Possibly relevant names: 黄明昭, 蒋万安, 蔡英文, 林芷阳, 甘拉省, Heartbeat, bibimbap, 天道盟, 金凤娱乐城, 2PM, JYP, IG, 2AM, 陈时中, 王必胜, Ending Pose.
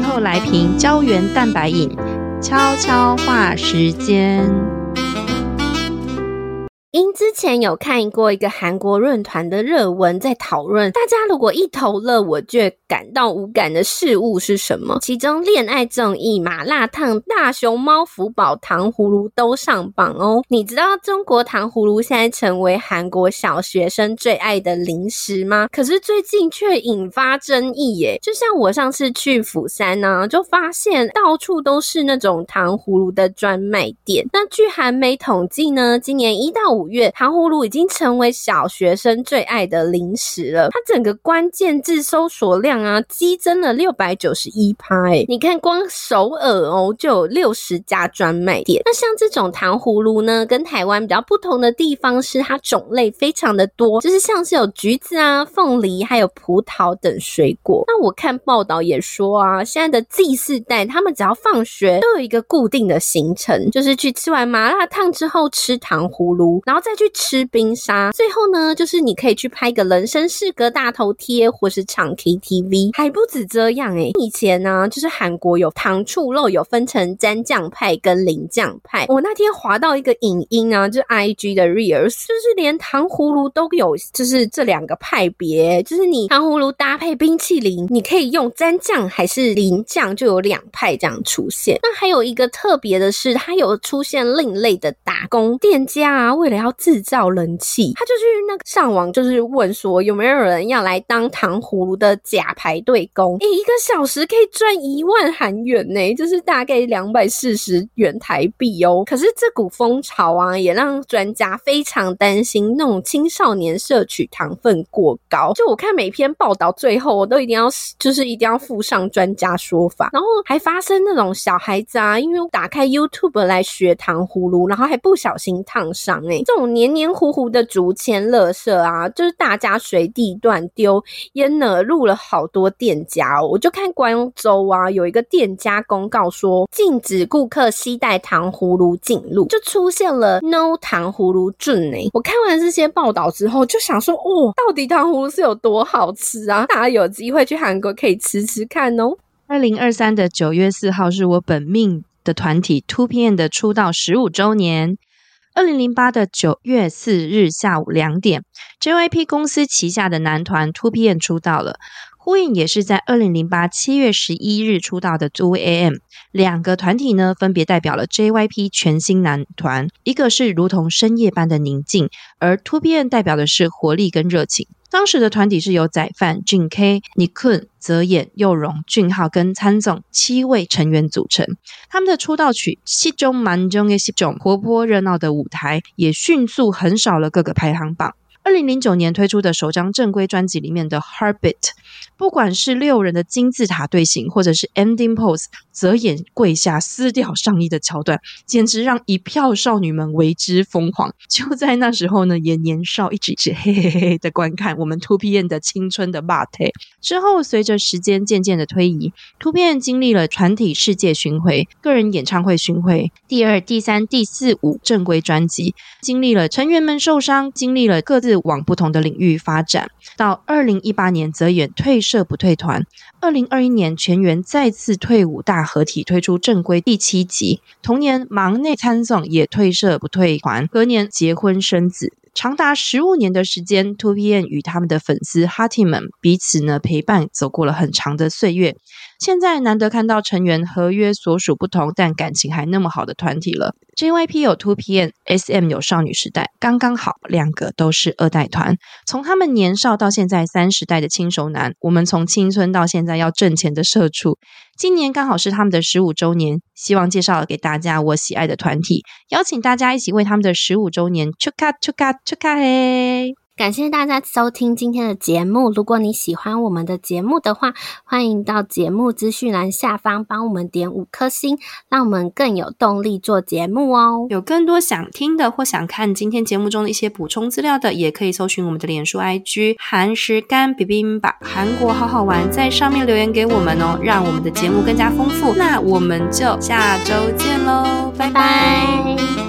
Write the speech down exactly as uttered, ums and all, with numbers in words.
饭后来瓶胶原蛋白饮，悄悄话时间。因之前有看过一个韩国论坛的热文，在讨论大家如果一头热我却感到无感的事物是什么，其中恋爱正义、麻辣烫、大熊猫、福宝糖葫芦都上榜哦。你知道中国糖葫芦现在成为韩国小学生最爱的零食吗？可是最近却引发争议耶，就像我上次去釜山啊，就发现到处都是那种糖葫芦的专卖店。那据韩媒统计呢，今年一到五月糖葫芦已经成为小学生最爱的零食了，它整个关键字搜索量啊激增了 百分之六百九十一、欸、你看光首尔哦就有六十家专卖店。那像这种糖葫芦呢，跟台湾比较不同的地方是它种类非常的多，就是像是有橘子啊、凤梨还有葡萄等水果。那我看报道也说啊，现在的 Z 世代他们只要放学都有一个固定的行程，就是去吃完麻辣烫之后吃糖葫芦，然后再去吃冰沙，最后呢就是你可以去拍个人生四格大头贴或是唱 K T V。 还不止这样耶、欸、以前呢、啊、就是韩国有糖醋肉，有分成蘸酱派跟淋酱派。我那天滑到一个影音啊，就是 I G 的 Reels， 就是连糖葫芦都有，就是这两个派别、欸、就是你糖葫芦搭配冰淇淋，你可以用蘸酱还是淋酱，就有两派这样出现。那还有一个特别的是，它有出现另类的打工店家啊，为了要制造人气，他就去那个上网，就是问说有没有人要来当糖葫芦的假排队工、欸、一个小时可以赚一万韩元呢、欸，就是大概两百四十元台币哦。可是这股风潮啊，也让专家非常担心那种青少年摄取糖分过高。就我看每篇报道最后，我都一定要就是一定要附上专家说法。然后还发生那种小孩子啊，因为打开 YouTube 来学糖葫芦，然后还不小心烫伤欸。这种黏黏糊糊的竹签垃圾啊，就是大家随地乱丢，也惹怒了好多店家哦。我就看光州啊，有一个店家公告说禁止顾客携带糖葫芦进入，就出现了 no 糖葫芦菌欸。我看完这些报道之后，就想说哦，到底糖葫芦是有多好吃啊？大家有机会去韩国可以吃吃看哦。二零二三的九月四号是我本命的团体 two P M 的出道十五周年。二零零八的九月四日下午两点 J Y P 公司旗下的男团 two P M 出道了，呼应也是在二零零八 七月十一日出道的 two A M。 两个团体呢分别代表了 J Y P 全新男团，一个是如同深夜般的宁静，而 two P M 代表的是活力跟热情。当时的团体是由宰范、俊 K、尼坤、泽演、佑荣、俊浩跟参总七位成员组成。他们的出道曲《中满中的中》活泼热闹的舞台也迅速横扫了各个排行榜。二零零九年推出的首张正规专辑里面的 Heartbeat， 不管是六人的金字塔队形或者是 Ending Pose 泽演跪下撕掉上衣的桥段，简直让一票少女们为之疯狂。就在那时候呢，也年少一直是嘿嘿嘿的观看我们 two P M 的青春的霸体。之后随着时间渐渐的推移， two P M 经历了团体世界巡回、个人演唱会巡回、第二、第三、第四、五正规专辑，经历了成员们受伤，经历了各自往不同的领域发展。到二零一八年泽演退社不退团，二零二一年全员再次退伍大合体，推出正规第七集。同年忙内参总也退社不退团，隔年结婚生子。长达十五年的时间 two P M 与他们的粉丝哈体们彼此呢陪伴走过了很长的岁月。现在难得看到成员合约所属不同但感情还那么好的团体了。 J Y P 有 two P M， S M 有少女时代，刚刚好两个都是二代团。从他们年少到现在三十代的轻熟男，我们从青春到现在要挣钱的社畜。今年刚好是他们的十五周年，希望介绍给大家我喜爱的团体，邀请大家一起为他们的十五周年 축하 축하 축하해。感谢大家收听今天的节目，如果你喜欢我们的节目的话，欢迎到节目资讯栏下方帮我们点五颗星，让我们更有动力做节目哦。有更多想听的或想看今天节目中的一些补充资料的，也可以搜寻我们的脸书 I G 韩食干 bibimbap， 韩国好好玩，在上面留言给我们哦，让我们的节目更加丰富。那我们就下周见咯，拜拜。